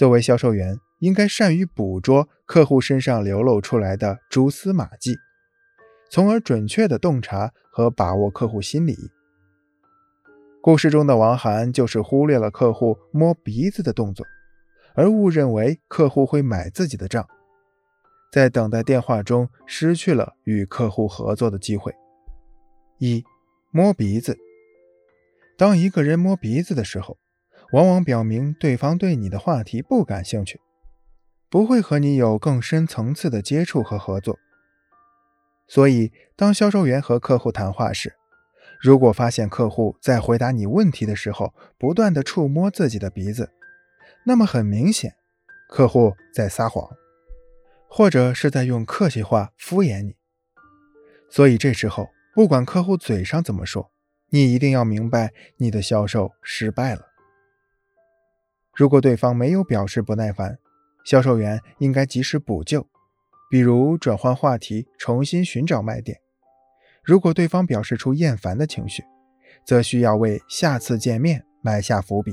作为销售员，应该善于捕捉客户身上流露出来的蛛丝马迹，从而准确地洞察和把握客户心理。故事中的王涵就是忽略了客户摸鼻子的动作，而误认为客户会买自己的账，在等待电话中失去了与客户合作的机会。一、摸鼻子。当一个人摸鼻子的时候，往往表明对方对你的话题不感兴趣，不会和你有更深层次的接触和合作。所以，当销售员和客户谈话时，如果发现客户在回答你问题的时候不断地触摸自己的鼻子，那么很明显，客户在撒谎，或者是在用客气话敷衍你。所以这时候，不管客户嘴上怎么说，你一定要明白你的销售失败了。如果对方没有表示不耐烦，销售员应该及时补救，比如转换话题，重新寻找卖点。如果对方表示出厌烦的情绪，则需要为下次见面埋下伏笔，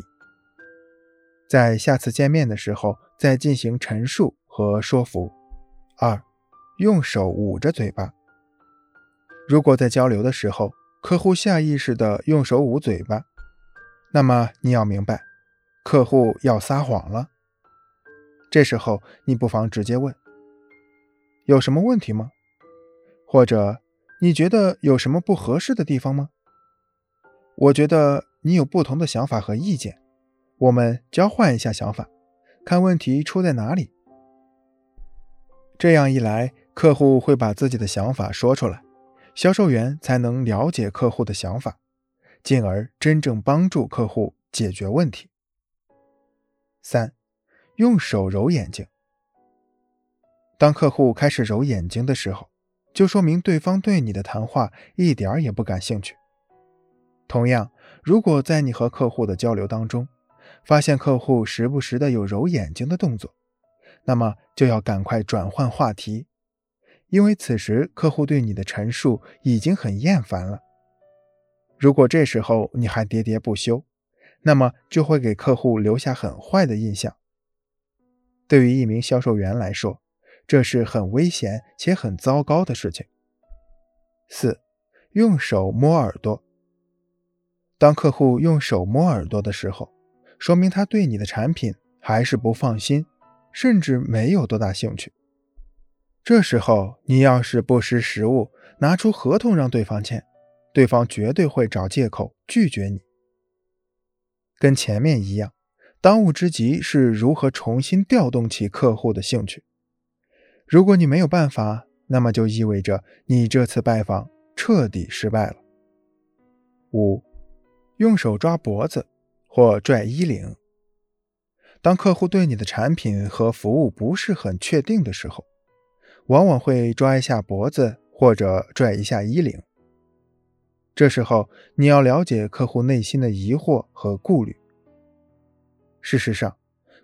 在下次见面的时候再进行陈述和说服。二、用手捂着嘴巴。如果在交流的时候，客户下意识地用手捂嘴巴，那么你要明白，客户要撒谎了。这时候你不妨直接问：有什么问题吗？或者你觉得有什么不合适的地方吗？我觉得你有不同的想法和意见，我们交换一下想法，看问题出在哪里。这样一来，客户会把自己的想法说出来，销售员才能了解客户的想法，进而真正帮助客户解决问题。三、用手揉眼睛。当客户开始揉眼睛的时候，就说明对方对你的谈话一点儿也不感兴趣。同样，如果在你和客户的交流当中，发现客户时不时的有揉眼睛的动作，那么就要赶快转换话题，因为此时客户对你的陈述已经很厌烦了。如果这时候你还喋喋不休，那么就会给客户留下很坏的印象。对于一名销售员来说，这是很危险且很糟糕的事情。四、用手摸耳朵。当客户用手摸耳朵的时候，说明他对你的产品还是不放心，甚至没有多大兴趣。这时候你要是不识时务，拿出合同让对方签，对方绝对会找借口拒绝你。跟前面一样，当务之急是如何重新调动起客户的兴趣。如果你没有办法，那么就意味着你这次拜访彻底失败了。五、用手抓脖子或拽衣领。当客户对你的产品和服务不是很确定的时候，往往会抓一下脖子或者拽一下衣领。这时候你要了解客户内心的疑惑和顾虑。事实上，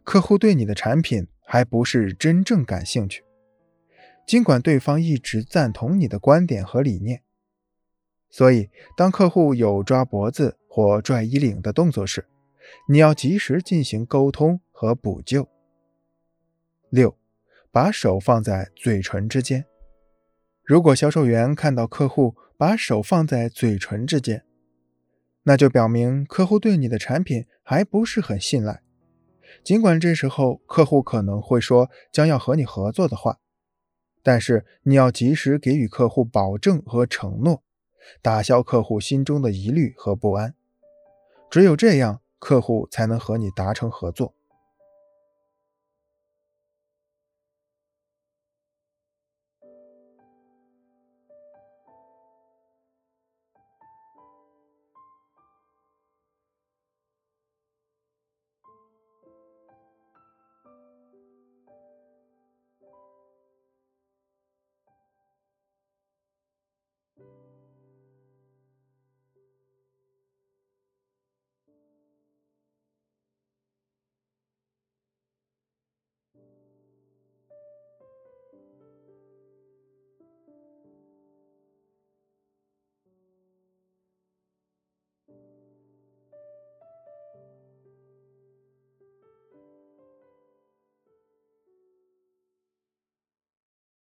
客户对你的产品还不是真正感兴趣，尽管对方一直赞同你的观点和理念。所以，当客户有抓脖子或拽衣领的动作时，你要及时进行沟通和补救。六、把手放在嘴唇之间。如果销售员看到客户把手放在嘴唇之间，那就表明客户对你的产品还不是很信赖。尽管这时候客户可能会说将要和你合作的话，但是你要及时给予客户保证和承诺，打消客户心中的疑虑和不安。只有这样，客户才能和你达成合作。